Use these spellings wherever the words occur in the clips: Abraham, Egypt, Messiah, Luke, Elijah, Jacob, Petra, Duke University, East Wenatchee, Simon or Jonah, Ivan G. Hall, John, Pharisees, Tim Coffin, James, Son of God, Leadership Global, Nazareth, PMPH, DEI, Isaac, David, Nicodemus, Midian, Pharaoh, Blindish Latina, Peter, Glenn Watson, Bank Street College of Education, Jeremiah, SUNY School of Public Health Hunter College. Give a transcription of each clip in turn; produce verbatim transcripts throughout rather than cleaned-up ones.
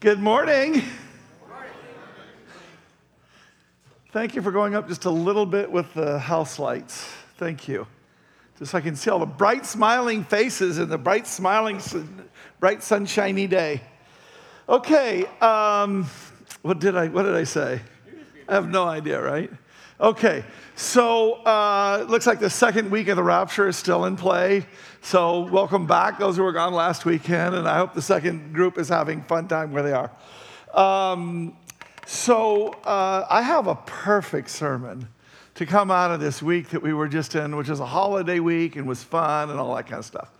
Good morning. Good morning. Thank you for going up just a little bit with the house lights. Thank you. Just so I can see all the bright smiling faces and the bright smiling, bright sunshiny day. Okay. Um, what did I? What did I say? I have no idea, right? Okay, so it uh, looks like the second week of the rapture is still in play. So welcome back, those who were gone last weekend, and I hope the second group is having fun time where they are. Um, so uh, I have a perfect sermon to come out of this week that we were just in, which is a holiday week and was fun and all that kind of stuff.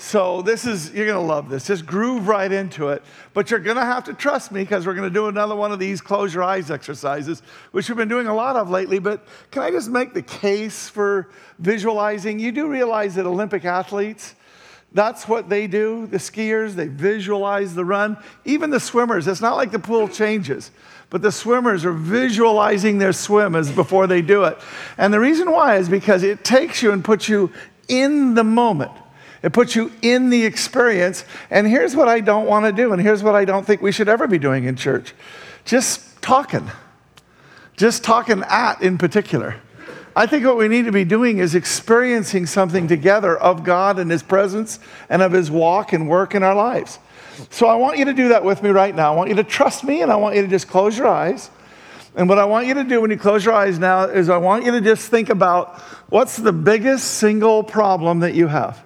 So this is, you're going to love this. Just groove right into it. But you're going to have to trust me because we're going to do another one of these close your eyes exercises, which we've been doing a lot of lately. But can I just make the case for visualizing? You do realize that Olympic athletes, that's what they do. The skiers, they visualize the run. Even the swimmers, it's not like the pool changes. But the swimmers are visualizing their swim as before they do it. And the reason why is because it takes you and puts you in the moment. It puts you in the experience, and here's what I don't want to do, and here's what I don't think we should ever be doing in church. Just talking. Just talking at in particular. I think what we need to be doing is experiencing something together of God and His presence and of His walk and work in our lives. So I want you to do that with me right now. I want you to trust me, and I want you to just close your eyes. And what I want you to do when you close your eyes now is I want you to just think about what's the biggest single problem that you have.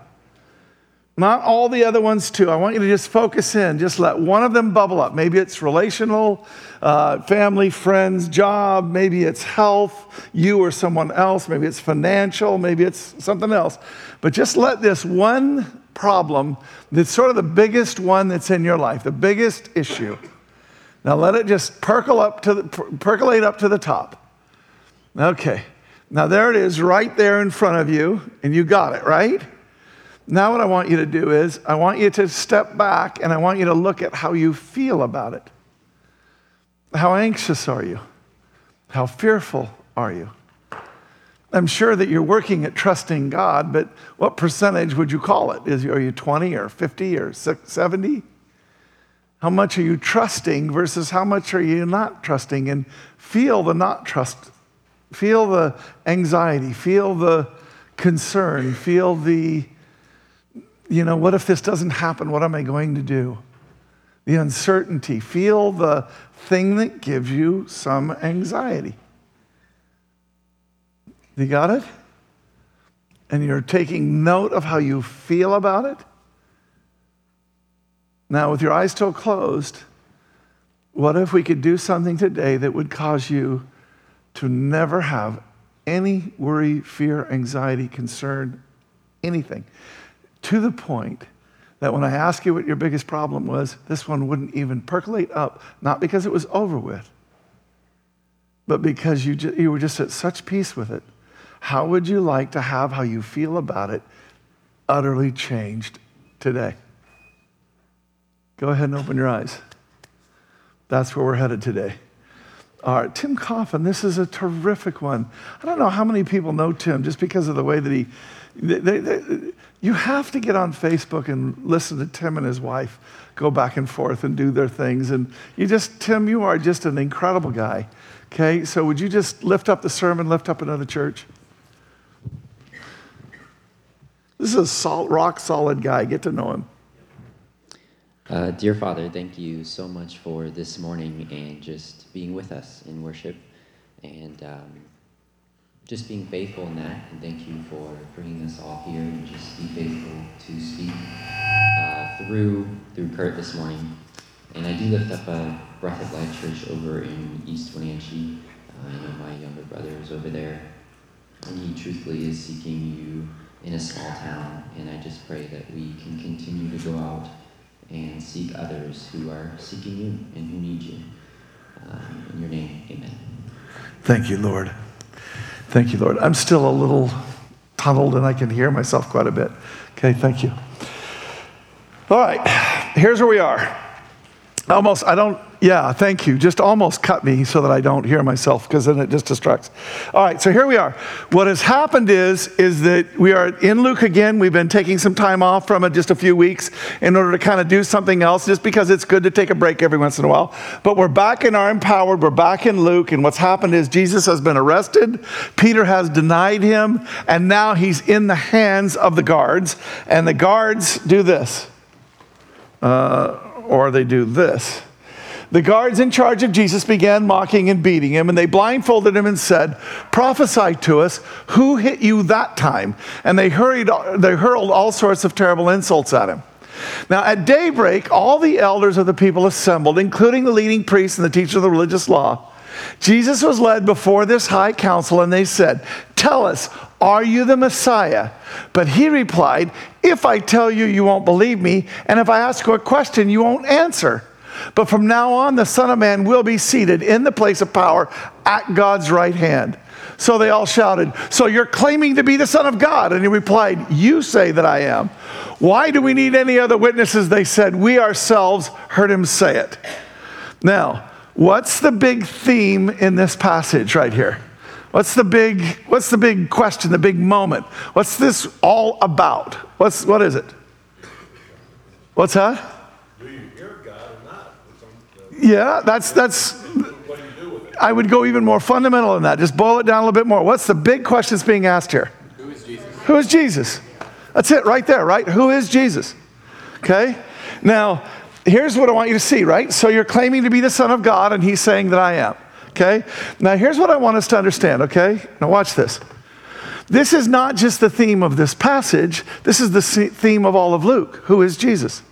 Not all the other ones, too. I want you to just focus in. Just let one of them bubble up. Maybe it's relational, uh, family, friends, job. Maybe it's health, you or someone else. Maybe it's financial. Maybe it's something else. But just let this one problem that's sort of the biggest one that's in your life, the biggest issue. Now let it just percolate up to the, per- percolate up to the top. Okay. Now there it is right there in front of you, and you got it, right? Now what I want you to do is I want you to step back and I want you to look at how you feel about it. How anxious are you? How fearful are you? I'm sure that you're working at trusting God, but what percentage would you call it? Is, are you twenty or fifty or seventy? How much are you trusting versus how much are you not trusting? And feel the not trust. Feel the anxiety. Feel the concern. Feel the... You know, what if this doesn't happen? What am I going to do? The uncertainty. Feel the thing that gives you some anxiety. You got it? And you're taking note of how you feel about it? Now, with your eyes still closed, what if we could do something today that would cause you to never have any worry, fear, anxiety, concern, anything? To the point that when I ask you what your biggest problem was, this one wouldn't even percolate up, not because it was over with, but because you ju- you were just at such peace with it. How would you like to have how you feel about it utterly changed today? Go ahead and open your eyes. That's where we're headed today. All right, Tim Coffin, this is a terrific one. I don't know how many people know Tim just because of the way that he... They, they, they, you have to get on Facebook and listen to Tim and his wife go back and forth and do their things. And you just, Tim, you are just an incredible guy, okay? So would you just lift up the sermon, lift up another church? This is a salt, rock solid guy. Get to know him. Uh, dear Father, thank you so much for this morning and just being with us in worship and um, just being faithful in that, and thank you for bringing us all here and just be faithful to speak uh, through through Kurt this morning. And I do lift up a Breath of Life Church over in East Wenatchee. Uh, I know my younger brother is over there, and he truthfully is seeking you in a small town. And I just pray that we can continue to go out and seek others who are seeking you and who need you. Um, in your name, amen. Thank you, Lord. Thank you, Lord. I'm still a little tunneled, and I can hear myself quite a bit. Okay, thank you. All right, here's where we are. Almost, I don't, yeah, thank you. Just almost cut me so that I don't hear myself, because then it just distracts. All right, so here we are. What has happened is, is that we are in Luke again. We've been taking some time off from it, just a few weeks, in order to kind of do something else, just because it's good to take a break every once in a while. But we're back and are empowered. We're back in Luke, and what's happened is Jesus has been arrested. Peter has denied him, and now he's in the hands of the guards. And the guards do this. Uh... Or they do this. The guards in charge of Jesus began mocking and beating him, and they blindfolded him and said, "Prophesy to us, who hit you that time?" And they hurried, they hurled all sorts of terrible insults at him. Now at daybreak, all the elders of the people assembled, including the leading priests and the teachers of the religious law. Jesus was led before this high council, and they said, "Tell us, are you the Messiah?" But he replied, "If I tell you, you won't believe me, and if I ask you a question, you won't answer. But from now on, the Son of Man will be seated in the place of power at God's right hand." So they all shouted, "So you're claiming to be the Son of God?" And he replied, "You say that I am." "Why do we need any other witnesses?" they said. "We ourselves heard him say it." Now, what's the big theme in this passage right here? What's the big, what's the big question, the big moment? What's this all about? What's, what is it? What's that? Do you hear God or not? Yeah, that's, that's, what do you do with it? I would go even more fundamental than that. Just boil it down a little bit more. What's the big question that's being asked here? Who is Jesus? Who is Jesus? That's it right there, right? Who is Jesus? Okay? Now, here's what I want you to see, right? So you're claiming to be the Son of God, and he's saying that I am, okay? Now, here's what I want us to understand, okay? Now, watch this. This is not just the theme of this passage. This is the theme of all of Luke. Who is Jesus?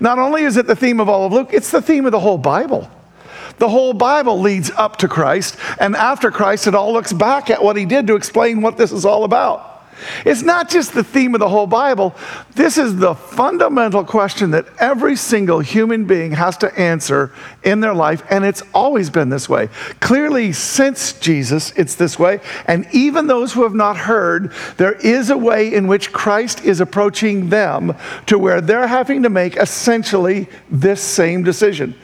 Not only is it the theme of all of Luke, it's the theme of the whole Bible. The whole Bible leads up to Christ, and after Christ, it all looks back at what he did to explain what this is all about. It's not just the theme of the whole Bible. This is the fundamental question that every single human being has to answer in their life, and it's always been this way. Clearly, since Jesus, it's this way, and even those who have not heard, there is a way in which Christ is approaching them to where they're having to make essentially this same decision.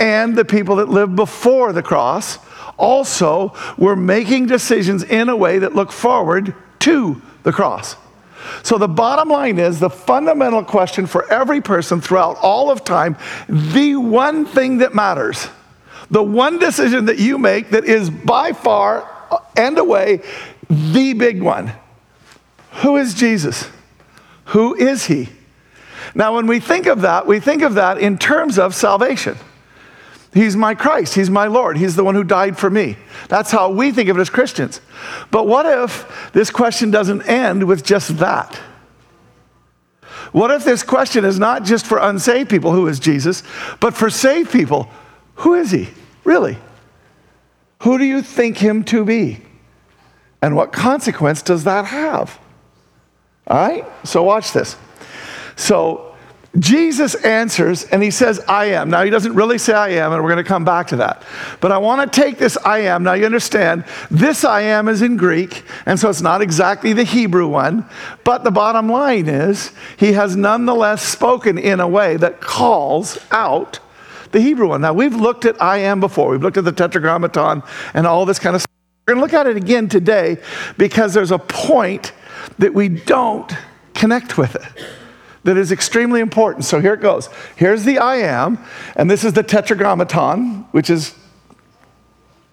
And the people that lived before the cross also were making decisions in a way that look forward to the cross. So the bottom line is the fundamental question for every person throughout all of time, the one thing that matters, the one decision that you make that is by far and away the big one. Who is Jesus? Who is he? Now, when we think of that, we think of that in terms of salvation. He's my Christ. He's my Lord. He's the one who died for me. That's how we think of it as Christians. But what if this question doesn't end with just that? What if this question is not just for unsaved people, who is Jesus, but for saved people, who is he? Really? Who do you think him to be? And what consequence does that have? All right? So watch this. So Jesus answers, and he says, "I am." Now, he doesn't really say "I am," and we're going to come back to that. But I want to take this "I am." Now, you understand, this "I am" is in Greek, and so it's not exactly the Hebrew one. But the bottom line is, he has nonetheless spoken in a way that calls out the Hebrew one. Now, we've looked at "I am" before. We've looked at the Tetragrammaton and all this kind of stuff. We're going to look at it again today because there's a point that we don't connect with it. That is extremely important. So here it goes. Here's the "I am," and this is the Tetragrammaton, which is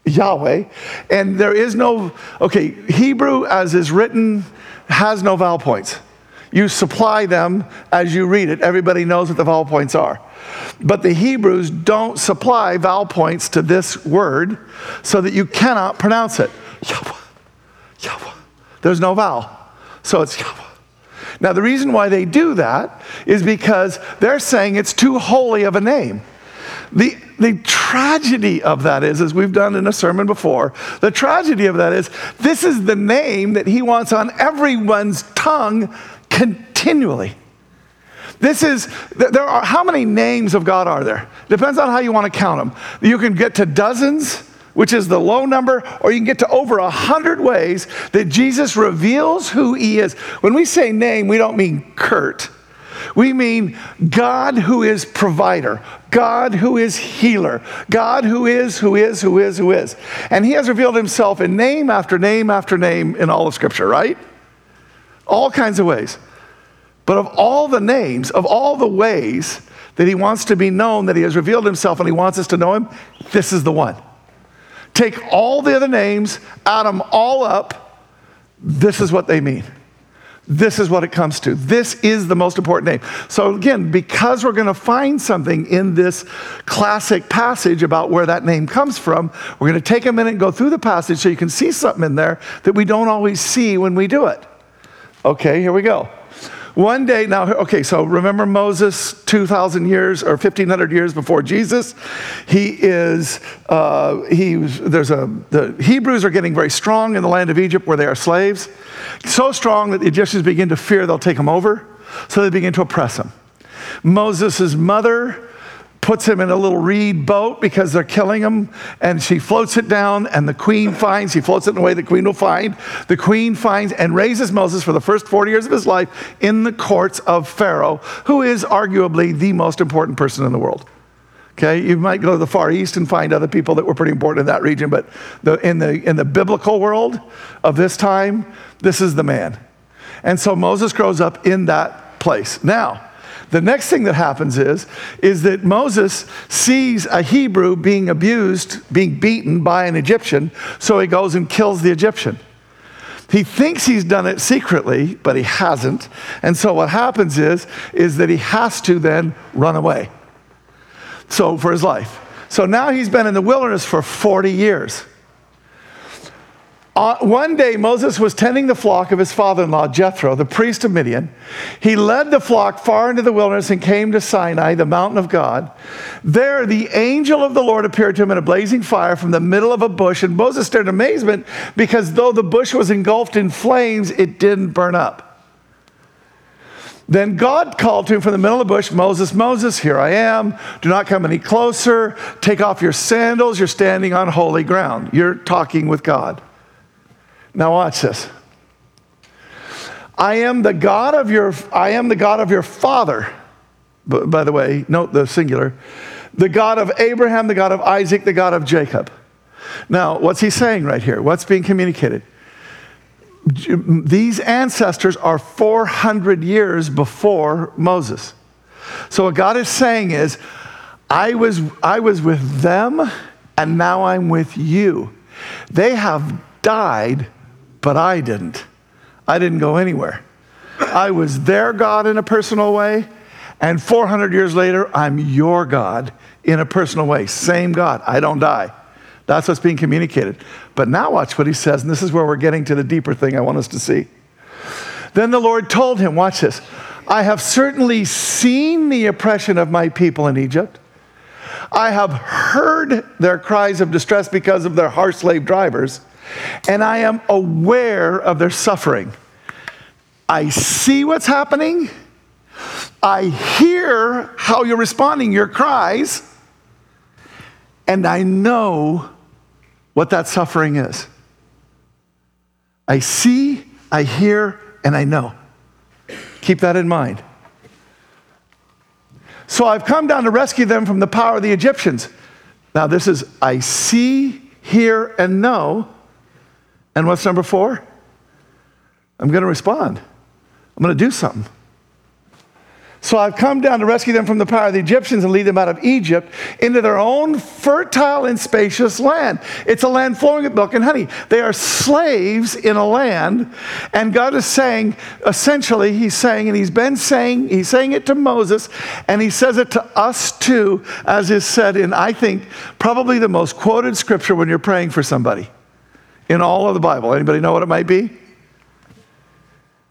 Yahweh. And there is no, okay, Hebrew as is written has no vowel points. You supply them as you read it. Everybody knows what the vowel points are. But the Hebrews don't supply vowel points to this word so that you cannot pronounce it. Yahweh, Yahweh. There's no vowel. So it's Yahweh. Now, the reason why they do that is because they're saying it's too holy of a name. The, the tragedy of that is, as we've done in a sermon before, the tragedy of that is this is the name that he wants on everyone's tongue continually. This is, there are, how many names of God are there? Depends on how you want to count them. You can get to dozens, which is the low number, or you can get to over a hundred ways that Jesus reveals who he is. When we say name, we don't mean Kurt. We mean God who is provider, God who is healer, God who is, who is, who is, who is. And he has revealed himself in name after name after name in all of Scripture, right? All kinds of ways. But of all the names, of all the ways that he wants to be known, that he has revealed himself and he wants us to know him, this is the one. Take all the other names, add them all up, this is what they mean. This is what it comes to. This is the most important name. So again, because we're going to find something in this classic passage about where that name comes from, we're going to take a minute and go through the passage so you can see something in there that we don't always see when we do it. Okay, here we go. One day, now, okay, so remember Moses two thousand years or fifteen hundred years before Jesus? He is, uh, he, there's a, the Hebrews are getting very strong in the land of Egypt where they are slaves. So strong that the Egyptians begin to fear they'll take them over. So they begin to oppress them. Moses' mother puts him in a little reed boat because they're killing him, and she floats it down, and the queen finds, she floats it in a way the queen will find. The queen finds and raises Moses for the first forty years of his life in the courts of Pharaoh, who is arguably the most important person in the world. Okay, you might go to the Far East and find other people that were pretty important in that region, but the, in, the, in the biblical world of this time, this is the man. And so Moses grows up in that place. Now, the next thing that happens is, is that Moses sees a Hebrew being abused, being beaten by an Egyptian, so he goes and kills the Egyptian. He thinks he's done it secretly, but he hasn't. And so what happens is, is that he has to then run away. So for his life. So now he's been in the wilderness for forty years. Uh, one day, Moses was tending the flock of his father-in-law, Jethro, the priest of Midian. He led the flock far into the wilderness and came to Sinai, the mountain of God. There, the angel of the Lord appeared to him in a blazing fire from the middle of a bush. And Moses stared in amazement because though the bush was engulfed in flames, it didn't burn up. Then God called to him from the middle of the bush, Moses, Moses, here I am. Do not come any closer. Take off your sandals. You're standing on holy ground. You're talking with God. Now watch this. I am the God of your, I am the God of your father. By, by the way, note the singular. The God of Abraham, the God of Isaac, the God of Jacob. Now, what's he saying right here? What's being communicated? These ancestors are four hundred years before Moses. So what God is saying is, I was, I was with them, and now I'm with you. They have died, but I didn't. I didn't go anywhere. I was their God in a personal way, and four hundred years later, I'm your God in a personal way. Same God. I don't die. That's what's being communicated. But now watch what he says, and this is where we're getting to the deeper thing I want us to see. Then the Lord told him, watch this, I have certainly seen the oppression of my people in Egypt. I have heard their cries of distress because of their harsh slave drivers. And I am aware of their suffering. I see what's happening. I hear how you're responding, your cries. And I know what that suffering is. I see, I hear, and I know. Keep that in mind. So I've come down to rescue them from the power of the Egyptians. Now this is, I see, hear, and know. And what's number four? I'm going to respond. I'm going to do something. So I've come down to rescue them from the power of the Egyptians and lead them out of Egypt into their own fertile and spacious land. It's a land flowing with milk and honey. They are slaves in a land. And God is saying, essentially, he's saying, and he's been saying, he's saying it to Moses, and he says it to us too, as is said in, I think, probably the most quoted scripture when you're praying for somebody. In all of the Bible. Anybody know what it might be?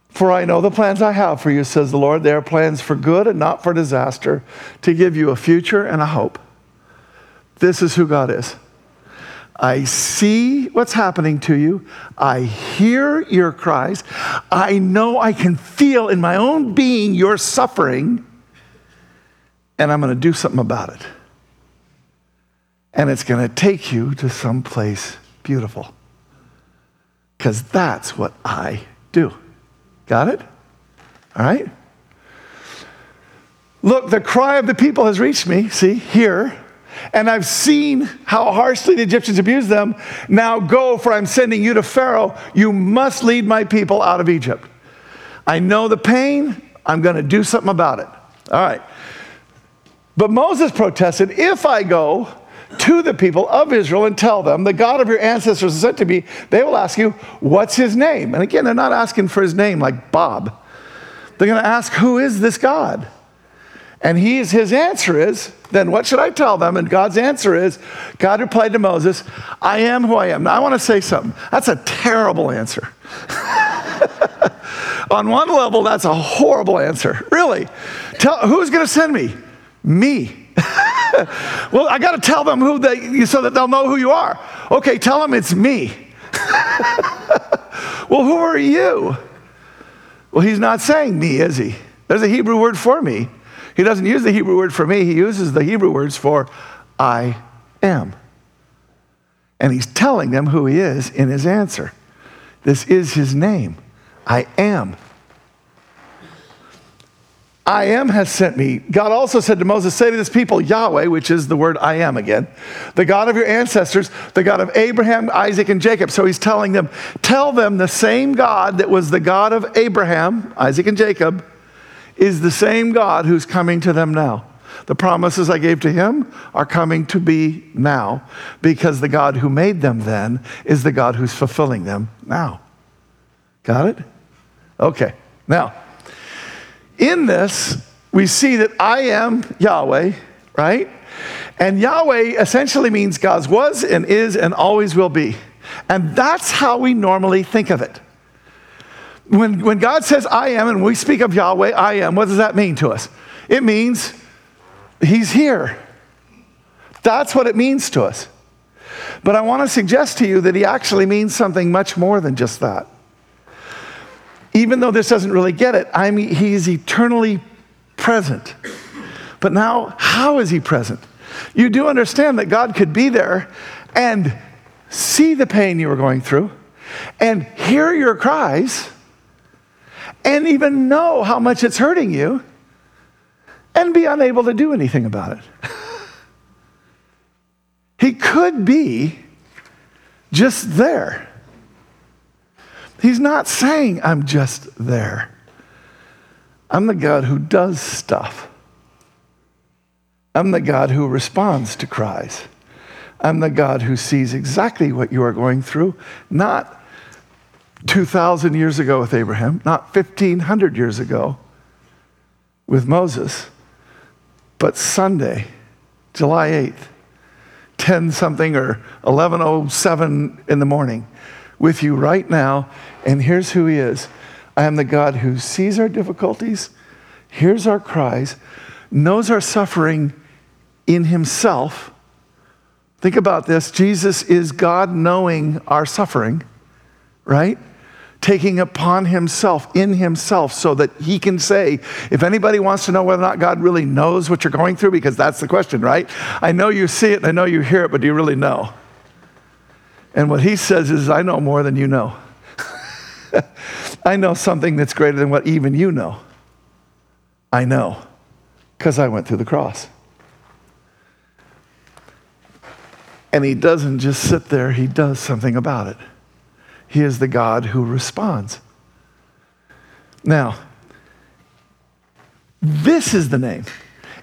For I know the plans I have for you, says the Lord. They are plans for good and not for disaster, to give you a future and a hope. This is who God is. I see what's happening to you. I hear your cries. I know, I can feel in my own being your suffering. And I'm going to do something about it. And it's going to take you to someplace beautiful. Because that's what I do. Got it? All right? Look, the cry of the people has reached me, see, here. And I've seen how harshly the Egyptians abused them. Now go, for I'm sending you to Pharaoh. You must lead my people out of Egypt. I know the pain. I'm going to do something about it. All right. But Moses protested, if I go to the people of Israel and tell them, the God of your ancestors has sent to me, they will ask you, what's his name? And again, they're not asking for his name like Bob. They're going to ask, who is this God? And he's, his answer is, then what should I tell them? And God's answer is, God replied to Moses, I am who I am. Now, I want to say something. That's a terrible answer. On one level, that's a horrible answer. Really. Tell, who's going to send me? Me. Well, I got to tell them who they, so that they'll know who you are. Okay, tell them it's me. Well, who are you? Well, he's not saying me, is he? There's a Hebrew word for me. He doesn't use the Hebrew word for me. He uses the Hebrew words for I am. And he's telling them who he is in his answer. This is his name. I am. I am has sent me. God also said to Moses, say to this people, Yahweh, which is the word I am again, the God of your ancestors, the God of Abraham, Isaac, and Jacob. So he's telling them, tell them the same God that was the God of Abraham, Isaac, and Jacob, is the same God who's coming to them now. The promises I gave to him are coming to be now, because the God who made them then is the God who's fulfilling them now. Got it? Okay. Now, in this, we see that I am Yahweh, right? And Yahweh essentially means God was and is and always will be. And that's how we normally think of it. When, when God says I am and we speak of Yahweh, I am, what does that mean to us? It means he's here. That's what it means to us. But I want to suggest to you that he actually means something much more than just that. Even though this doesn't really get it, I mean, he is eternally present. But now, how is he present? You do understand that God could be there and see the pain you were going through and hear your cries and even know how much it's hurting you and be unable to do anything about it. He could be just there. He's not saying, I'm just there. I'm the God who does stuff. I'm the God who responds to cries. I'm the God who sees exactly what you are going through, not two thousand years ago with Abraham, not fifteen hundred years ago with Moses, but Sunday, July eighth, ten something or eleven oh seven in the morning, with you right now, and here's who he is. I am the God who sees our difficulties, hears our cries, knows our suffering in himself. Think about this. Jesus is God knowing our suffering, right? Taking upon himself, in himself, so that he can say, if anybody wants to know whether or not God really knows what you're going through, because that's the question, right? I know you see it, I know you hear it, but do you really know? And what he says is, I know more than you know. I know something that's greater than what even you know. I know, because I went through the cross. And he doesn't just sit there, he does something about it. He is the God who responds. Now, this is the name.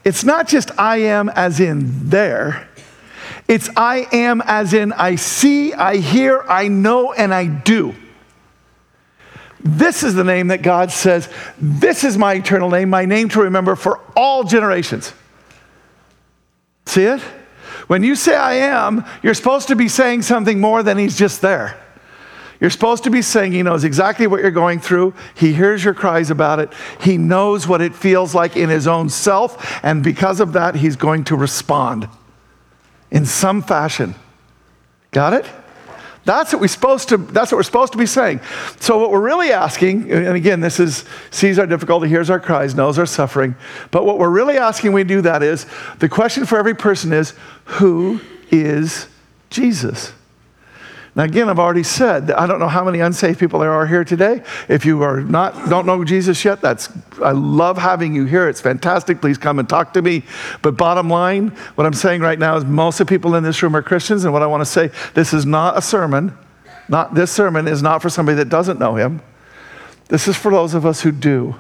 It's not just I am as in there. It's I am as in I see, I hear, I know, and I do. This is the name that God says, this is my eternal name, my name to remember for all generations. See it? When you say I am, you're supposed to be saying something more than he's just there. You're supposed to be saying he knows exactly what you're going through. He hears your cries about it. He knows what it feels like in his own self. And because of that, he's going to respond in some fashion. Got it? That's what we're supposed to, that's what we're supposed to be saying. So what we're really asking, and again, this is sees our difficulty, hears our cries, knows our suffering, but what we're really asking when we do that is, the question for every person is, who is Jesus? Now, again, I've already said, I don't know how many unsaved people there are here today. If you are not, don't know Jesus yet, that's, I love having you here. It's fantastic. Please come and talk to me. But bottom line, what I'm saying right now is most of the people in this room are Christians. And what I want to say, this is not a sermon. Not, this sermon is not for somebody that doesn't know him. This is for those of us who do.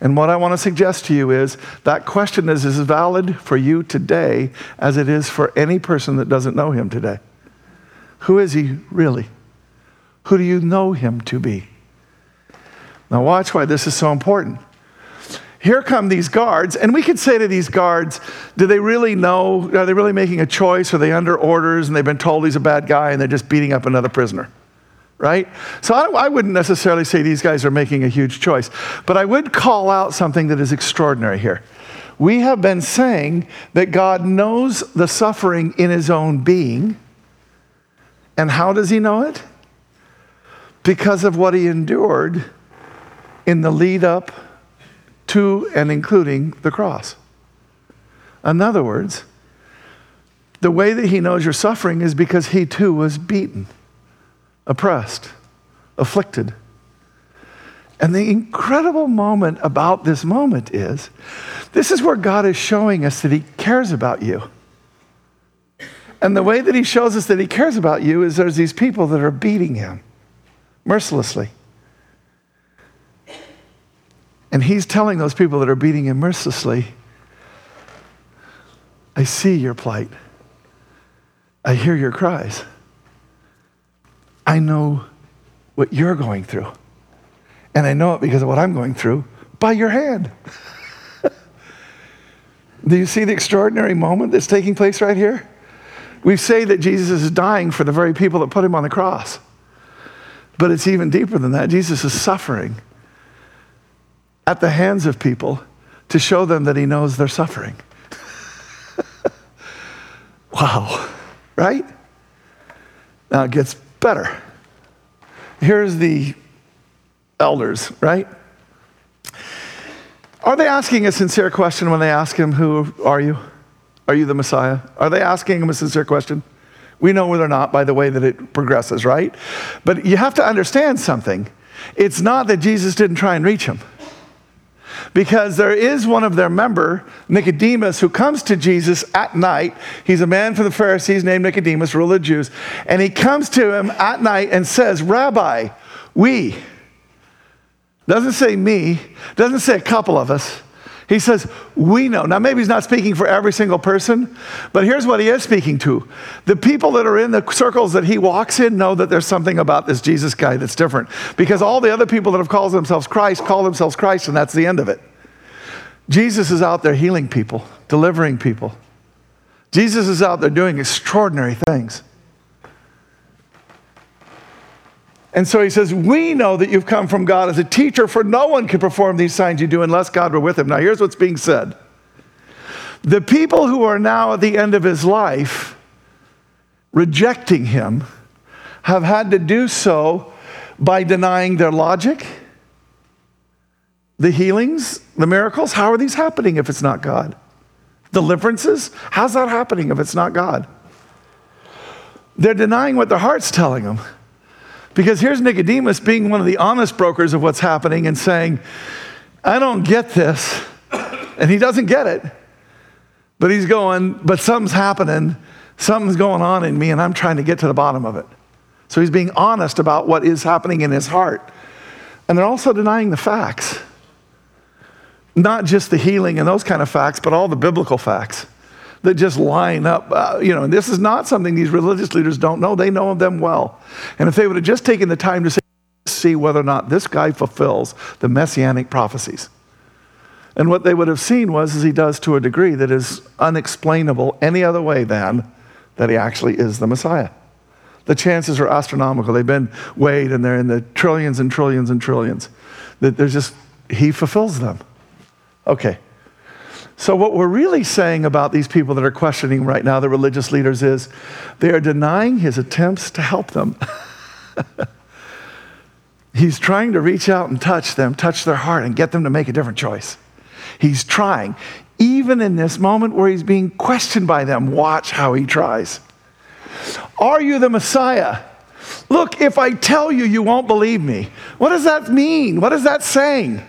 And what I want to suggest to you is that question is as valid for you today as it is for any person that doesn't know him today. Who is he really? Who do you know him to be? Now watch why this is so important. Here come these guards, and we could say to these guards, do they really know, are they really making a choice? Are they under orders and they've been told he's a bad guy and they're just beating up another prisoner? Right? So I, I wouldn't necessarily say these guys are making a huge choice, but I would call out something that is extraordinary here. We have been saying that God knows the suffering in his own being, and how does he know it? Because of what he endured in the lead up to and including the cross. In other words, the way that he knows your suffering is because he too was beaten, oppressed, afflicted. And the incredible moment about this moment is, this is where God is showing us that he cares about you. And the way that he shows us that he cares about you is there's these people that are beating him mercilessly. And he's telling those people that are beating him mercilessly, I see your plight. I hear your cries. I know what you're going through. And I know it because of what I'm going through by your hand. Do you see the extraordinary moment that's taking place right here? We say that Jesus is dying for the very people that put him on the cross. But it's even deeper than that. Jesus is suffering at the hands of people to show them that he knows they're suffering. Wow. Right? Now it gets better. Here's the elders, right? Are they asking a sincere question when they ask him, who are you? Are you the Messiah? Are they asking him a sincere question? We know whether or not by the way that it progresses, right? But you have to understand something. It's not that Jesus didn't try and reach him. Because there is one of their member, Nicodemus, who comes to Jesus at night. He's a man from the Pharisees named Nicodemus, ruler of the Jews. And he comes to him at night and says, Rabbi, we. Doesn't say me. Doesn't say a couple of us. He says, we know. Now, maybe he's not speaking for every single person, but here's what he is speaking to. The people that are in the circles that he walks in know that there's something about this Jesus guy that's different, because all the other people that have called themselves Christ call themselves Christ, and that's the end of it. Jesus is out there healing people, delivering people. Jesus is out there doing extraordinary things. And so he says, we know that you've come from God as a teacher, for no one could perform these signs you do unless God were with him. Now, here's what's being said. The people who are now at the end of his life rejecting him have had to do so by denying their logic, the healings, the miracles. How are these happening if it's not God? Deliverances? How's that happening if it's not God? They're denying what their heart's telling them. Because here's Nicodemus being one of the honest brokers of what's happening and saying, I don't get this. And he doesn't get it. But he's going, but something's happening. Something's going on in me, and I'm trying to get to the bottom of it. So he's being honest about what is happening in his heart. And they're also denying the facts. Not just the healing and those kind of facts, but all the biblical facts that just line up, uh, you know, and this is not something these religious leaders don't know. They know them well. And if they would have just taken the time to say, see whether or not this guy fulfills the messianic prophecies. And what they would have seen was, as he does to a degree that is unexplainable any other way than that he actually is the Messiah. The chances are astronomical. They've been weighed, and they're in the trillions and trillions and trillions. That there's just, he fulfills them. Okay. So what we're really saying about these people that are questioning right now, the religious leaders, is they are denying his attempts to help them. He's trying to reach out and touch them, touch their heart, and get them to make a different choice. He's trying. Even in this moment where he's being questioned by them, watch how he tries. Are you the Messiah? Look, if I tell you, you won't believe me. What does that mean? What is that saying?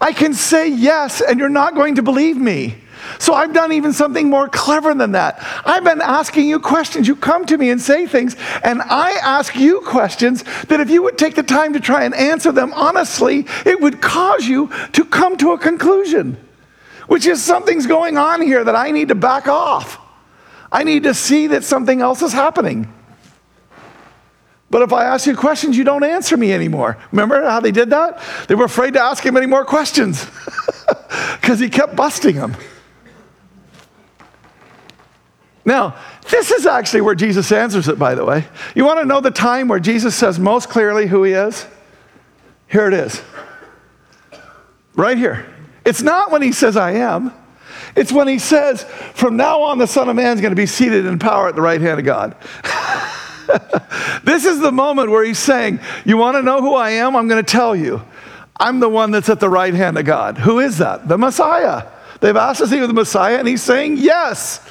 I can say yes, and you're not going to believe me. So I've done even something more clever than that. I've been asking you questions. You come to me and say things, and I ask you questions that if you would take the time to try and answer them honestly, it would cause you to come to a conclusion, which is something's going on here that I need to back off. I need to see that something else is happening. But if I ask you questions, you don't answer me anymore. Remember how they did that? They were afraid to ask him any more questions because he kept busting them. Now, this is actually where Jesus answers it, by the way. You want to know the time where Jesus says most clearly who he is? Here it is. Right here. It's not when he says, I am. It's when he says, from now on, the Son of Man is going to be seated in power at the right hand of God. This is the moment where he's saying, you want to know who I am? I'm going to tell you. I'm the one that's at the right hand of God. Who is that? The Messiah. They've asked us if he was the Messiah, and he's saying, yes.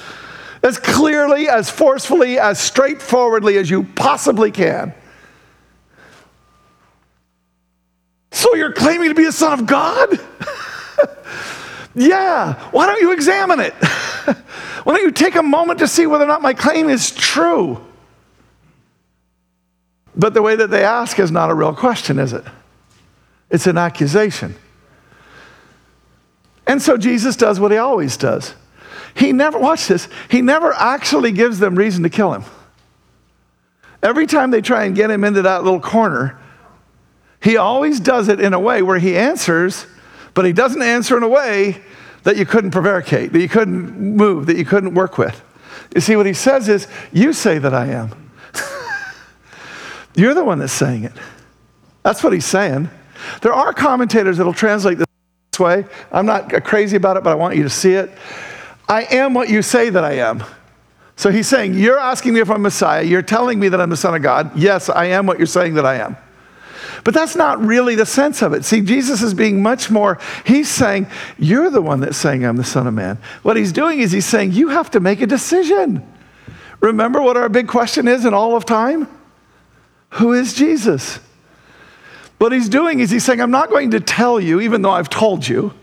As clearly, as forcefully, as straightforwardly as you possibly can. So you're claiming to be a son of God? Yeah. Why don't you examine it? Why don't you take a moment to see whether or not my claim is true? But the way that they ask is not a real question, is it? It's an accusation. And so Jesus does what he always does. He never, watch this, he never actually gives them reason to kill him. Every time they try and get him into that little corner, he always does it in a way where he answers, but he doesn't answer in a way that you couldn't prevaricate, that you couldn't move, that you couldn't work with. You see, what he says is, you say that I am. You're the one that's saying it. That's what he's saying. There are commentators that will translate this way. I'm not crazy about it, but I want you to see it. I am what you say that I am. So he's saying, you're asking me if I'm Messiah. You're telling me that I'm the Son of God. Yes, I am what you're saying that I am. But that's not really the sense of it. See, Jesus is being much more, he's saying, you're the one that's saying I'm the Son of Man. What he's doing is he's saying, you have to make a decision. Remember what our big question is in all of time? Who is Jesus? What he's doing is he's saying, I'm not going to tell you, even though I've told you.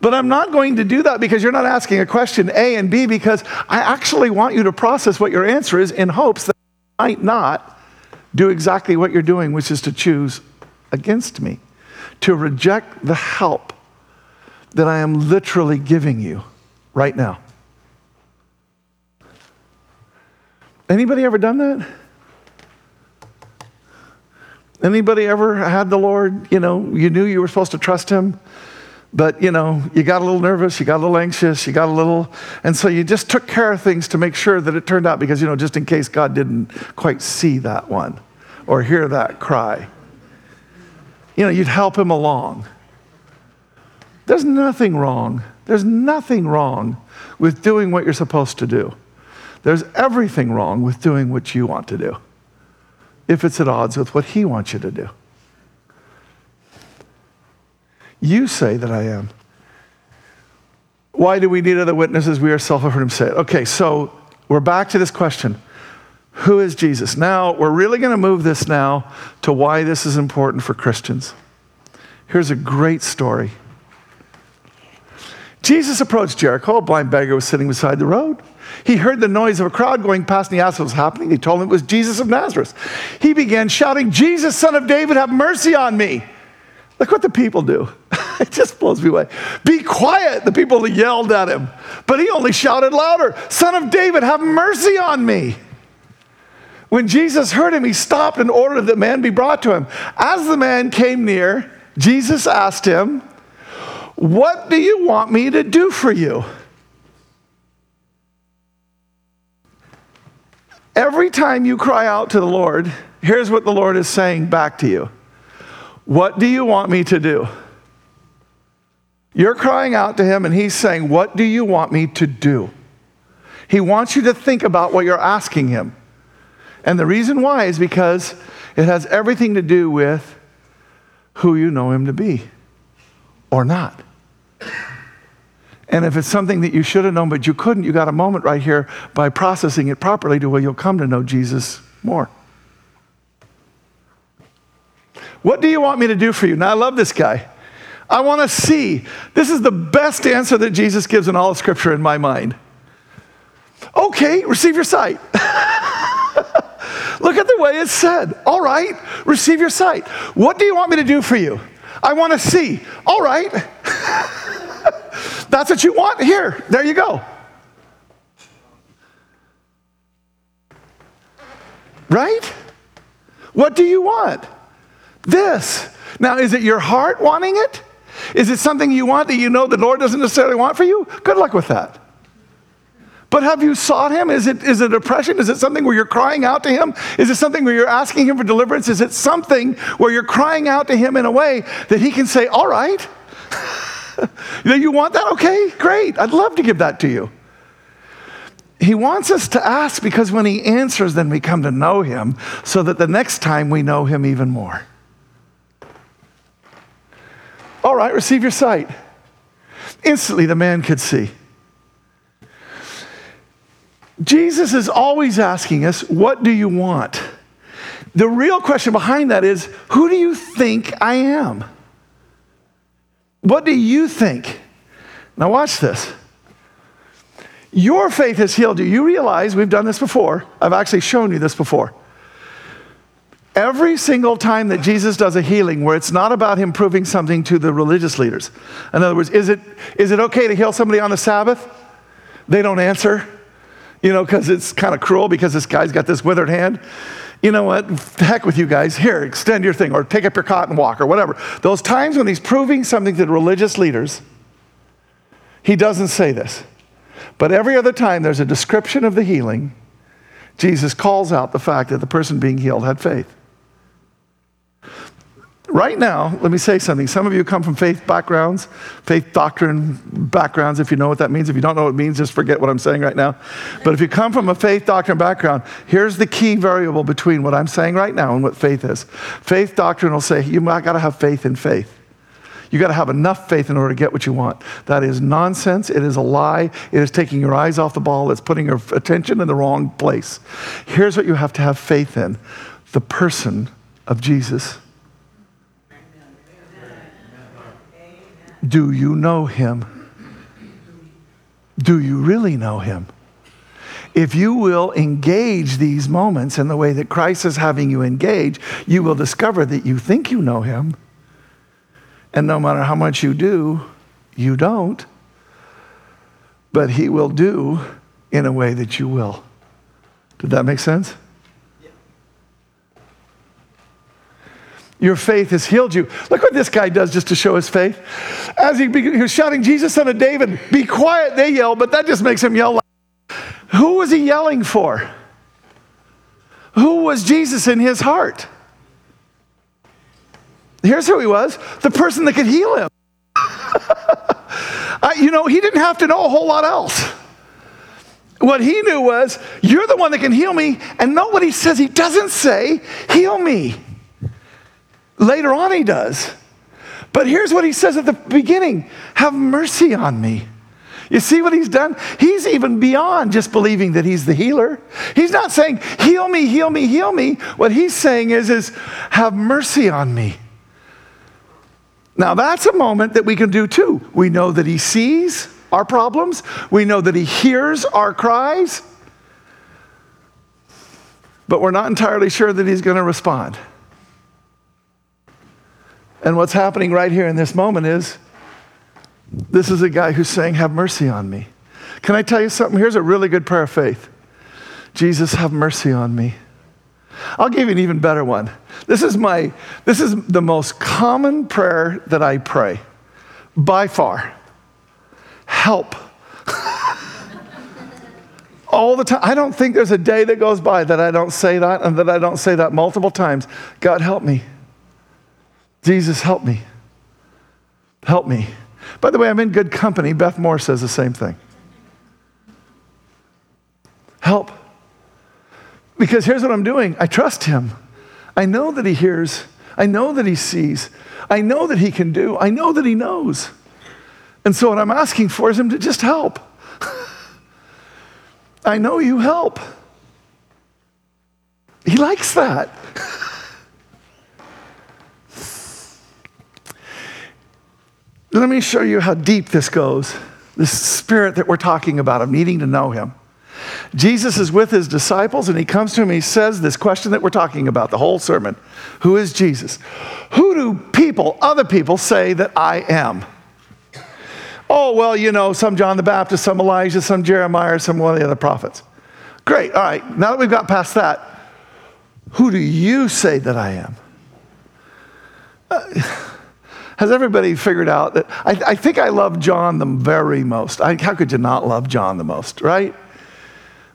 But I'm not going to do that because you're not asking a question, A, and B, because I actually want you to process what your answer is in hopes that you might not do exactly what you're doing, which is to choose against me, to reject the help that I am literally giving you right now. Anybody ever done that? Anybody ever had the Lord, you know, you knew you were supposed to trust him? But, you know, you got a little nervous, you got a little anxious, you got a little, and so you just took care of things to make sure that it turned out because, you know, just in case God didn't quite see that one or hear that cry. You know, you'd help him along. There's nothing wrong. There's nothing wrong with doing what you're supposed to do. There's everything wrong with doing what you want to do if it's at odds with what he wants you to do. You say that I am. Why do we need other witnesses? We ourselves have heard him say it. Okay, so we're back to this question. Who is Jesus? Now, we're really going to move this now to why this is important for Christians. Here's a great story. Jesus approached Jericho. A blind beggar was sitting beside the road. He heard the noise of a crowd going past and he asked what was happening. They told him it was Jesus of Nazareth. He began shouting, Jesus, son of David, have mercy on me. Look what the people do. It just blows me away. Be quiet, the people yelled at him. But he only shouted louder, Son of David, have mercy on me. When Jesus heard him, he stopped and ordered that man be brought to him. As the man came near, Jesus asked him, what do you want me to do for you? Every time you cry out to the Lord, here's what the Lord is saying back to you. What do you want me to do? You're crying out to him and he's saying, what do you want me to do? He wants you to think about what you're asking him. And the reason why is because it has everything to do with who you know him to be or not. And if it's something that you should have known but you couldn't, you got a moment right here by processing it properly to where you'll come to know Jesus more. What do you want me to do for you? Now, I love this guy. I want to see. This is the best answer that Jesus gives in all of Scripture in my mind. Okay, receive your sight. Look at the way it's said. All right, receive your sight. What do you want me to do for you? I want to see. All right. That's what you want? Here, there you go. Right? What do you want? This. Now, is it your heart wanting it? Is it something you want that you know the Lord doesn't necessarily want for you? Good luck with that. But have you sought him? Is it is it oppression? Is it something where you're crying out to him? Is it something where you're asking him for deliverance? Is it something where you're crying out to him in a way that he can say, all right, you want that? Okay, great. I'd love to give that to you. He wants us to ask because when he answers, then we come to know him so that the next time we know him even more. All right, receive your sight. Instantly, the man could see. Jesus is always asking us, what do you want? The real question behind that is, who do you think I am? What do you think? Now watch this. Your faith has healed you. You realize, we've done this before. I've actually shown you this before. Every single time that Jesus does a healing where it's not about him proving something to the religious leaders. In other words, is it, is it okay to heal somebody on the Sabbath? They don't answer. You know, because it's kind of cruel because this guy's got this withered hand. You know what? Heck with you guys. Here, extend your thing or take up your cot and walk or whatever. Those times when he's proving something to the religious leaders, he doesn't say this. But every other time there's a description of the healing, Jesus calls out the fact that the person being healed had faith. Right now, let me say something. Some of you come from faith backgrounds, faith doctrine backgrounds, if you know what that means. If you don't know what it means, just forget what I'm saying right now. But if you come from a faith doctrine background, here's the key variable between what I'm saying right now and what faith is. Faith doctrine will say, you got to have faith in faith. You got to have enough faith in order to get what you want. That is nonsense. It is a lie. It is taking your eyes off the ball. It's putting your attention in the wrong place. Here's what you have to have faith in. The person of Jesus. Do you know him? Do you really know him? If you will engage these moments in the way that Christ is having you engage, you will discover that you think you know him. And no matter how much you do, you don't. But he will do in a way that you will. Did that make sense? Your faith has healed you. Look what this guy does just to show his faith. As he, he was shouting, Jesus, son of David, be quiet, they yell, but that just makes him yell. Who was he yelling for? Who was Jesus in his heart? Here's who he was, the person that could heal him. I, you know, he didn't have to know a whole lot else. What he knew was, you're the one that can heal me, and note what he says. He doesn't say, heal me. Later on he does. But here's what he says at the beginning. Have mercy on me. You see what he's done? He's even beyond just believing that he's the healer. He's not saying, heal me, heal me, heal me. What he's saying is, is have mercy on me. Now that's a moment that we can do too. We know that he sees our problems. We know that he hears our cries. But we're not entirely sure that he's going to respond. And what's happening right here in this moment is, this is a guy who's saying, have mercy on me. Can I tell you something? Here's a really good prayer of faith. Jesus, have mercy on me. I'll give you an even better one. This is my, this is the most common prayer that I pray, by far. Help. All the time. I don't think there's a day that goes by that I don't say that and that I don't say that multiple times. God, help me. Jesus, help me. Help me. By the way, I'm in good company. Beth Moore says the same thing. Help. Because here's what I'm doing. I trust him. I know that he hears. I know that he sees. I know that he can do. I know that he knows. And so what I'm asking for is him to just help. I know you help. He likes that. Let me show you how deep this goes, this spirit that we're talking about, of needing to know him. Jesus is with his disciples, and he comes to him, and he says this question that we're talking about, the whole sermon. Who is Jesus? Who do people, other people, say that I am? Oh, well, you know, some John the Baptist, some Elijah, some Jeremiah, some one of the other prophets. Great, all right, now that we've got past that, who do you say that I am? Uh, Has everybody figured out that, I, I think I love John the very most. I, how could you not love John the most, right?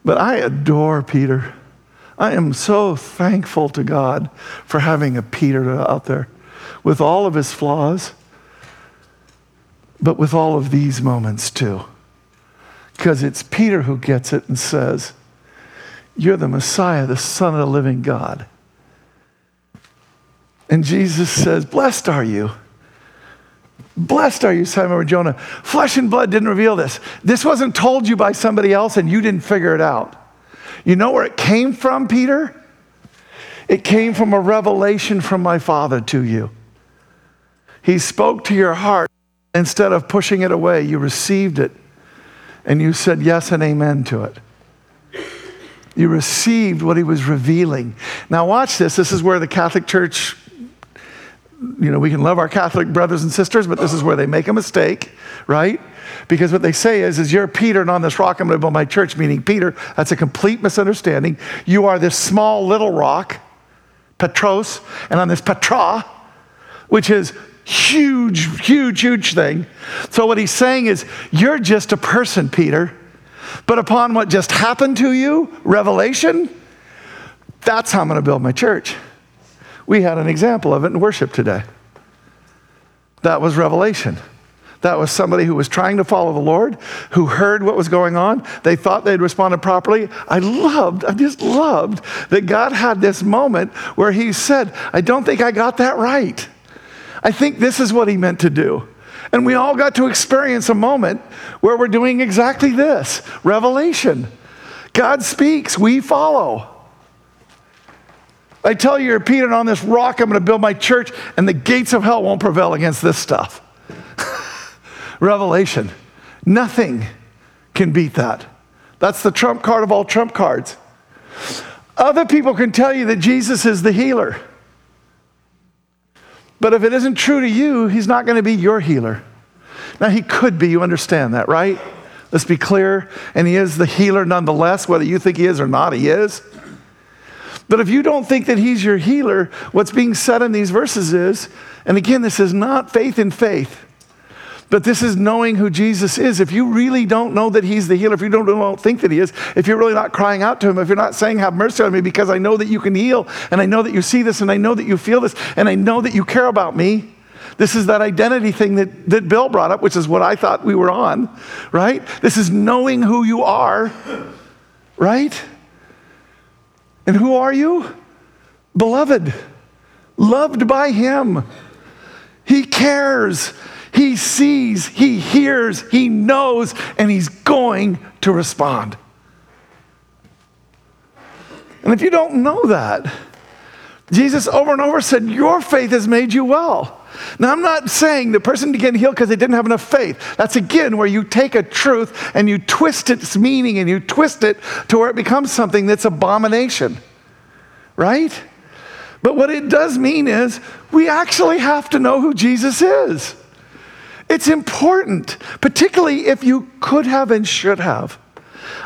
But I adore Peter. I am so thankful to God for having a Peter out there with all of his flaws, but with all of these moments too. Because it's Peter who gets it and says, you're the Messiah, the Son of the living God. And Jesus says, blessed are you. Blessed are you, Simon or Jonah. Flesh and blood didn't reveal this. This wasn't told you by somebody else and you didn't figure it out. You know where it came from, Peter? It came from a revelation from my Father to you. He spoke to your heart. Instead of pushing it away, you received it and you said yes and amen to it. You received what he was revealing. Now watch this. This is where the Catholic Church... You know, we can love our Catholic brothers and sisters, but this is where they make a mistake, right? Because what they say is, is you're Peter, and on this rock I'm going to build my church, meaning Peter. That's a complete misunderstanding. You are this small little rock, Petros, and on this Petra, which is huge, huge, huge thing. So what he's saying is, you're just a person, Peter, but upon what just happened to you, revelation, that's how I'm going to build my church. We had an example of it in worship today. That was revelation. That was somebody who was trying to follow the Lord, who heard what was going on. They thought they'd responded properly. I loved, I just loved that God had this moment where he said, I don't think I got that right. I think this is what he meant to do. And we all got to experience a moment where we're doing exactly this, revelation. God speaks, we follow. I tell you, you're Peter, and on this rock I'm going to build my church, and the gates of hell won't prevail against this stuff. Revelation. Nothing can beat that. That's the trump card of all trump cards. Other people can tell you that Jesus is the healer. But if it isn't true to you, he's not going to be your healer. Now, he could be. You understand that, right? Let's be clear. And he is the healer nonetheless, whether you think he is or not, he is. But if you don't think that he's your healer, what's being said in these verses is, and again, this is not faith in faith, but this is knowing who Jesus is. If you really don't know that he's the healer, if you don't, don't think that he is, if you're really not crying out to him, if you're not saying, have mercy on me because I know that you can heal, and I know that you see this, and I know that you feel this, and I know that you care about me. This is that identity thing that, that Bill brought up, which is what I thought we were on, right? This is knowing who you are, right? And who are you? Beloved, loved by him. He cares, he sees, he hears, he knows, and he's going to respond. And if you don't know that, Jesus over and over said, your faith has made you well. Now, I'm not saying the person didn't get healed because they didn't have enough faith. That's, again, where you take a truth and you twist its meaning and you twist it to where it becomes something that's abomination, right? But what it does mean is we actually have to know who Jesus is. It's important, particularly if you could have and should have.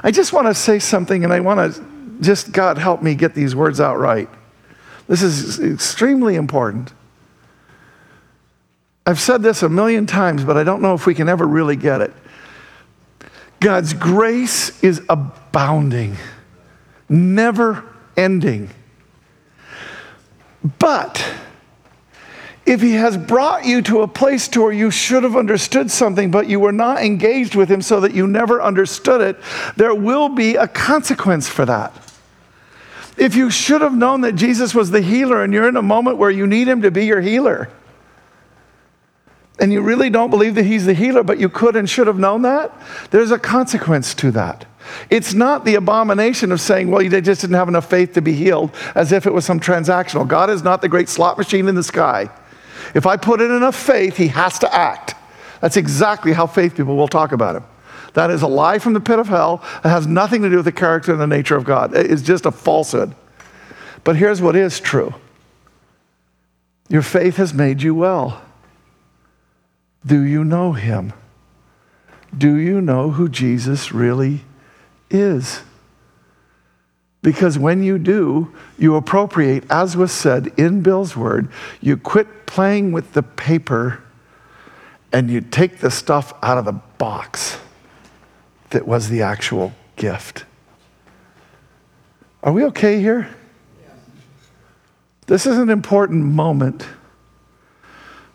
I just want to say something, and I want to just, God, help me get these words out right. This is extremely important. I've said this a million times, but I don't know if we can ever really get it. God's grace is abounding, never ending. But if he has brought you to a place to where you should have understood something, but you were not engaged with him so that you never understood it, there will be a consequence for that. If you should have known that Jesus was the healer and you're in a moment where you need him to be your healer, and you really don't believe that he's the healer, but you could and should have known that, there's a consequence to that. It's not the abomination of saying, well, they just didn't have enough faith to be healed, as if it was some transactional. God is not the great slot machine in the sky. If I put in enough faith, he has to act. That's exactly how faith people will talk about him. That is a lie from the pit of hell. It has nothing to do with the character and the nature of God. It's just a falsehood. But here's what is true. Your faith has made you well. Do you know him? Do you know who Jesus really is? Because when you do, you appropriate, as was said in Bill's word, you quit playing with the paper and you take the stuff out of the box that was the actual gift. Are we okay here? This is an important moment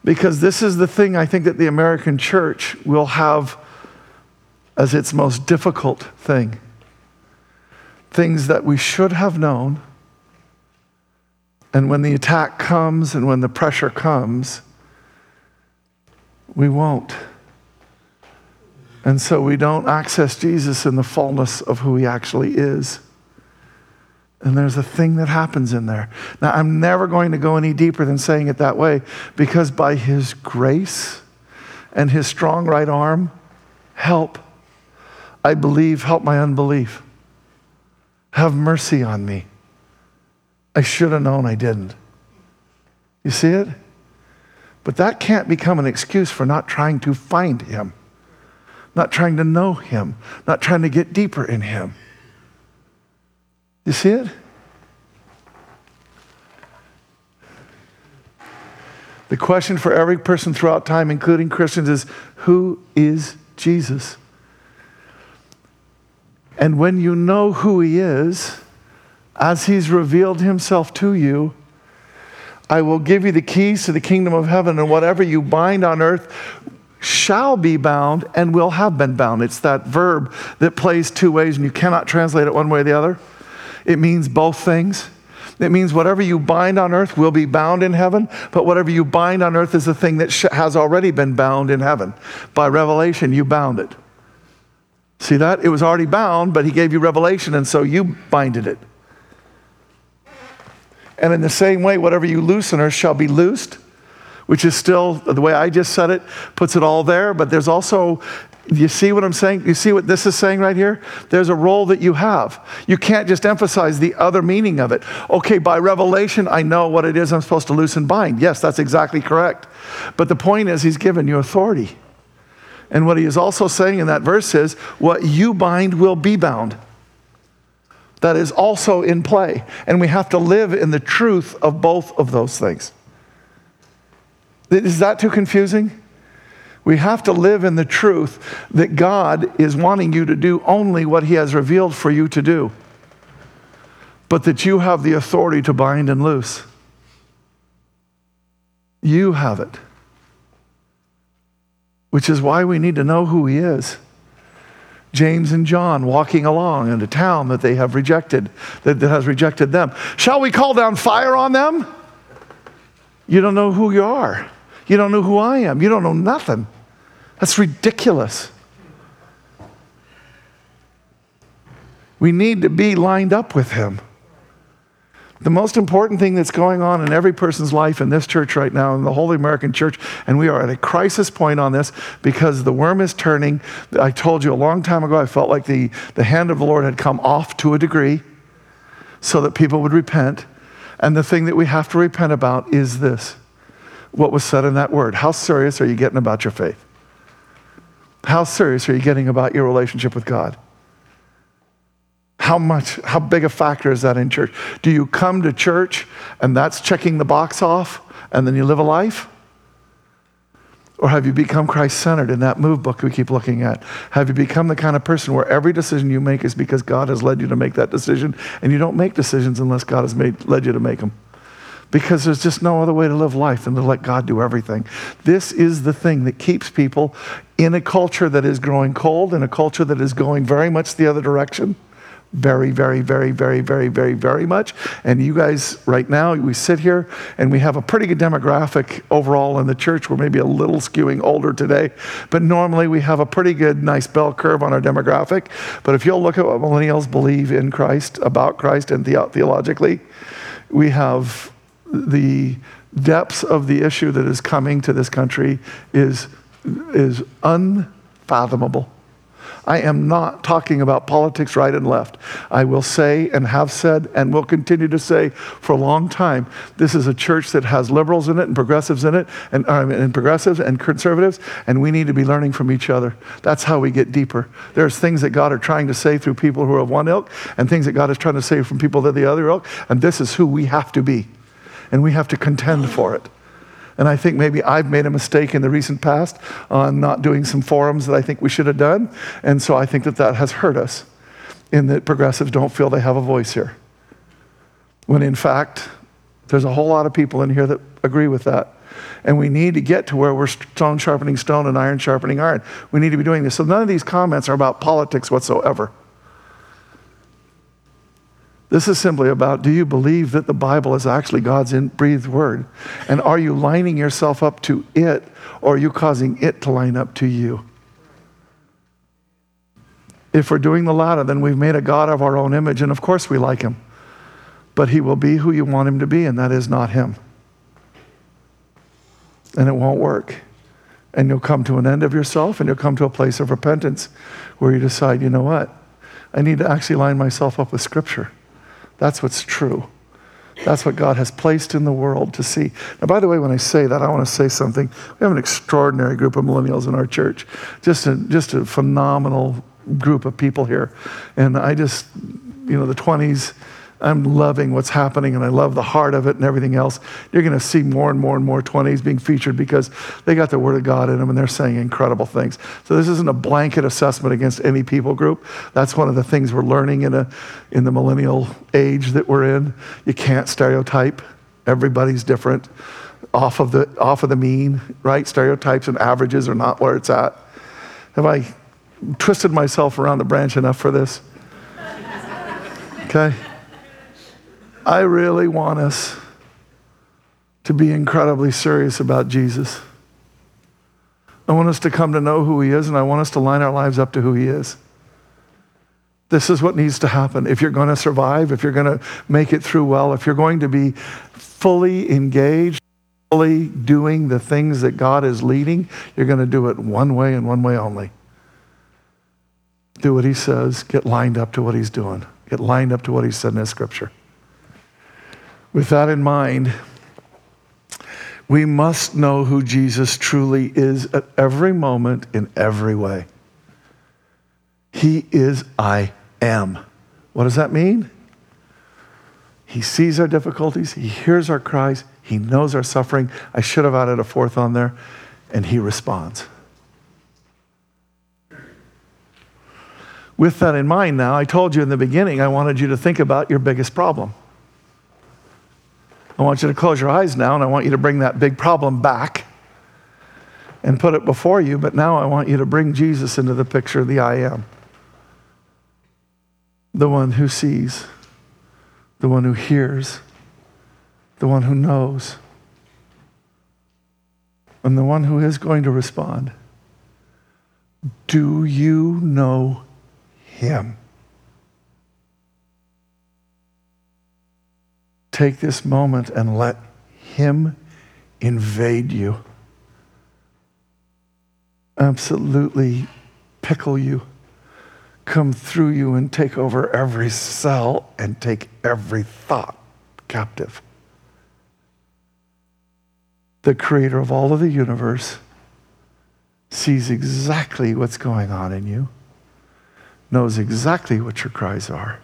because this is the thing I think that the American church will have as its most difficult thing. Things that we should have known, and when the attack comes and when the pressure comes, we won't. And so we don't access Jesus in the fullness of who he actually is. And there's a thing that happens in there. Now, I'm never going to go any deeper than saying it that way, because by his grace and his strong right arm, help, I believe, help my unbelief. Have mercy on me. I should have known I didn't. You see it? But that can't become an excuse for not trying to find him, not trying to know him, not trying to get deeper in him. You see it? The question for every person throughout time, including Christians, is who is Jesus? And when you know who he is, as he's revealed himself to you, I will give you the keys to the kingdom of heaven, and whatever you bind on earth shall be bound and will have been bound. It's that verb that plays two ways, and you cannot translate it one way or the other. It means both things. It means whatever you bind on earth will be bound in heaven, but whatever you bind on earth is the thing that sh- has already been bound in heaven. By revelation, you bound it. See that? It was already bound, but he gave you revelation, and so you binded it. And in the same way, whatever you looseners shall be loosed, which is still, the way I just said it, puts it all there, but there's also, you see what I'm saying? You see what this is saying right here? There's a role that you have. You can't just emphasize the other meaning of it. Okay, by revelation, I know what it is I'm supposed to loose and bind. Yes, that's exactly correct. But the point is, he's given you authority. And what he is also saying in that verse is, what you bind will be bound. That is also in play. And we have to live in the truth of both of those things. Is that too confusing? We have to live in the truth that God is wanting you to do only what he has revealed for you to do, but that you have the authority to bind and loose. You have it. Which is why we need to know who he is. James and John walking along in a town that they have rejected, that has rejected them. Shall we call down fire on them? You don't know who you are. You don't know who I am. You don't know nothing. That's ridiculous. We need to be lined up with him. The most important thing that's going on in every person's life in this church right now, in the whole American church, and we are at a crisis point on this because the worm is turning. I told you a long time ago, I felt like the, the hand of the Lord had come off to a degree so that people would repent. And the thing that we have to repent about is this, what was said in that word. How serious are you getting about your faith? How serious are you getting about your relationship with God? How much, how big a factor is that in church? Do you come to church and that's checking the box off and then you live a life? Or have you become Christ-centered in that move book we keep looking at? Have you become the kind of person where every decision you make is because God has led you to make that decision, and you don't make decisions unless God has made, led you to make them? Because there's just no other way to live life than to let God do everything. This is the thing that keeps people in a culture that is growing cold, in a culture that is going very much the other direction. Very, very, very, very, very, very, very much. And you guys, right now, we sit here and we have a pretty good demographic overall in the church. We're maybe a little skewing older today, but normally we have a pretty good, nice bell curve on our demographic. But if you'll look at what millennials believe in Christ, about Christ, and the- theologically, we have the depths of the issue that is coming to this country is is unfathomable. I am not talking about politics right and left. I will say and have said and will continue to say for a long time, this is a church that has liberals in it and progressives in it and, um, and progressives and conservatives, and we need to be learning from each other. That's how we get deeper. There's things that God are trying to say through people who are of one ilk and things that God is trying to say from people that are the other ilk, and this is who we have to be, and we have to contend for it. And I think maybe I've made a mistake in the recent past on not doing some forums that I think we should have done. And so I think that that has hurt us in that progressives don't feel they have a voice here. When in fact, there's a whole lot of people in here that agree with that. And we need to get to where we're stone sharpening stone and iron sharpening iron. We need to be doing this. So none of these comments are about politics whatsoever. This is simply about, do you believe that the Bible is actually God's breathed word? And are you lining yourself up to it, or are you causing it to line up to you? If we're doing the latter, then we've made a God of our own image, and of course we like him. But he will be who you want him to be, and that is not him. And it won't work. And you'll come to an end of yourself, and you'll come to a place of repentance where you decide, you know what? I need to actually line myself up with Scripture. That's what's true. That's what God has placed in the world to see. Now, by the way, when I say that, I want to say something. We have an extraordinary group of millennials in our church. Just a, just a phenomenal group of people here. And I just, you know, the twenties, I'm loving what's happening, and I love the heart of it and everything else. You're going to see more and more and more twenties being featured because they got the Word of God in them, and they're saying incredible things. So this isn't a blanket assessment against any people group. That's one of the things we're learning in a in the millennial age that we're in. You can't stereotype. Everybody's different. Off of the off of the mean, right? Stereotypes and averages are not where it's at. Have I twisted myself around the branch enough for this? Okay. I really want us to be incredibly serious about Jesus. I want us to come to know who he is, and I want us to line our lives up to who he is. This is what needs to happen. If you're going to survive, if you're going to make it through well, if you're going to be fully engaged, fully doing the things that God is leading, you're going to do it one way and one way only. Do what he says. Get lined up to what he's doing. Get lined up to what he said in his Scripture. With that in mind, we must know who Jesus truly is at every moment, in every way. He is I am. What does that mean? He sees our difficulties. He hears our cries. He knows our suffering. I should have added a fourth on there. And he responds. With that in mind now, I told you in the beginning, I wanted you to think about your biggest problem. I want you to close your eyes now, and I want you to bring that big problem back and put it before you, but now I want you to bring Jesus into the picture, the I am. The one who sees, the one who hears, the one who knows, and the one who is going to respond. Do you know him? Take this moment and let him invade you. Absolutely pickle you. Come through you and take over every cell and take every thought captive. The creator of all of the universe sees exactly what's going on in you, knows exactly what your cries are,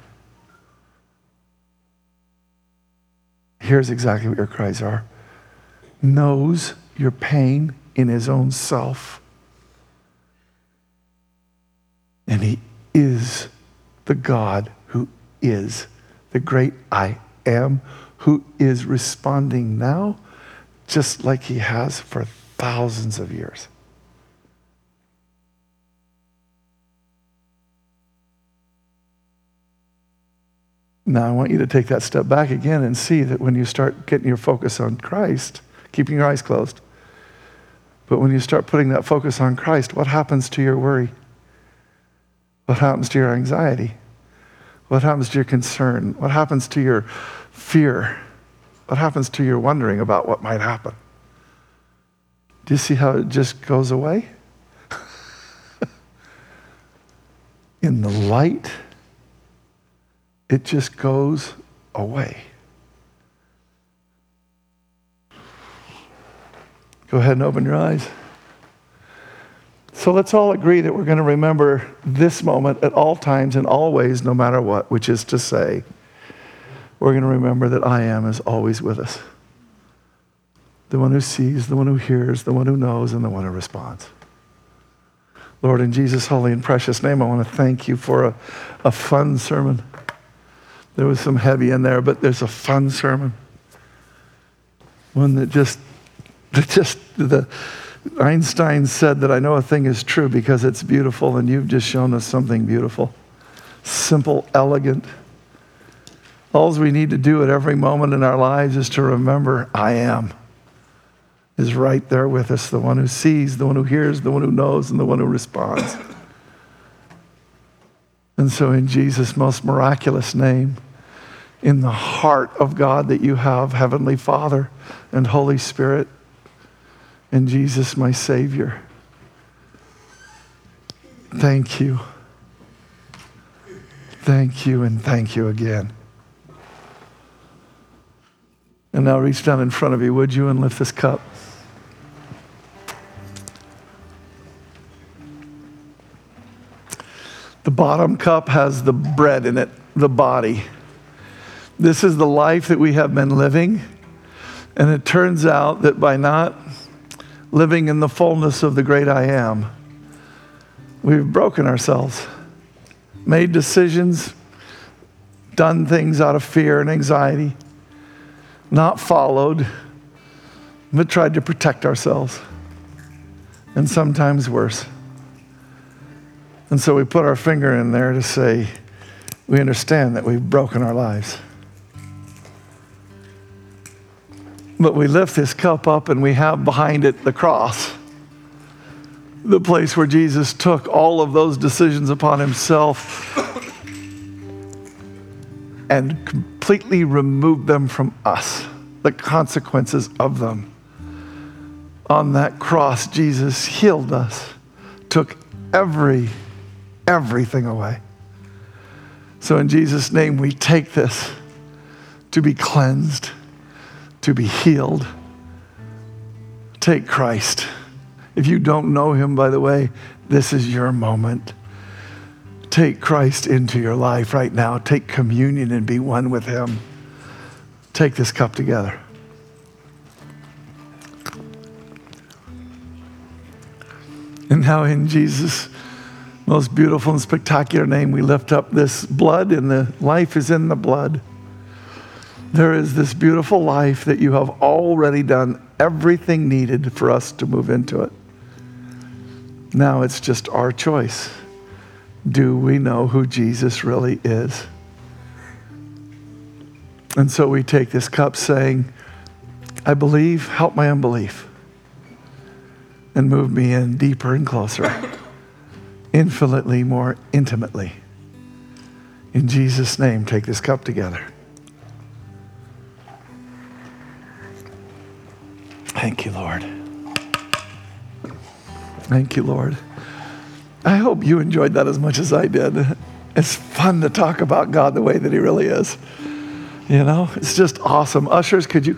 here's exactly what your cries are, knows your pain in his own self. And he is the God who is, the great I am, who is responding now, just like he has for thousands of years. Now, I want you to take that step back again and see that when you start getting your focus on Christ, keeping your eyes closed, but when you start putting that focus on Christ, what happens to your worry? What happens to your anxiety? What happens to your concern? What happens to your fear? What happens to your wondering about what might happen? Do you see how it just goes away? In the light, it just goes away. Go ahead and open your eyes. So let's all agree that we're going to remember this moment at all times and always, no matter what, which is to say, we're going to remember that I am is always with us. The one who sees, the one who hears, the one who knows, and the one who responds. Lord, in Jesus' holy and precious name, I want to thank you for a, a fun sermon. There was some heavy in there, but there's a fun sermon. One that just, that just, the Einstein said that I know a thing is true because it's beautiful, and you've just shown us something beautiful. Simple, elegant. All we need to do at every moment in our lives is to remember I am is right there with us, the one who sees, the one who hears, the one who knows, and the one who responds. And so in Jesus' most miraculous name, in the heart of God that you have, Heavenly Father and Holy Spirit, and Jesus, my Savior, thank you. Thank you and thank you again. And now reach down in front of you, would you, and lift this cup. The bottom cup has the bread in it, the body. This is the life that we have been living. And it turns out that by not living in the fullness of the great I am, we've broken ourselves, made decisions, done things out of fear and anxiety, not followed, but tried to protect ourselves, and sometimes worse. And so we put our finger in there to say, we understand that we've broken our lives. But we lift this cup up and we have behind it the cross, the place where Jesus took all of those decisions upon himself and completely removed them from us, the consequences of them. On that cross, Jesus healed us, took every Everything away. So in Jesus' name, we take this to be cleansed, to be healed. Take Christ. If you don't know him, by the way, this is your moment. Take Christ into your life right now. Take communion and be one with him. Take this cup together. And now in Jesus' most beautiful and spectacular name, we lift up this blood, and the life is in the blood. There is this beautiful life that you have already done everything needed for us to move into it. Now it's just our choice. Do we know who Jesus really is? And so we take this cup saying, I believe, help my unbelief, and move me in deeper and closer. Infinitely more intimately. In Jesus' name, take this cup together. Thank you, Lord. Thank you, Lord. I hope you enjoyed that as much as I did. It's fun to talk about God the way that he really is. You know, it's just awesome. Ushers, could you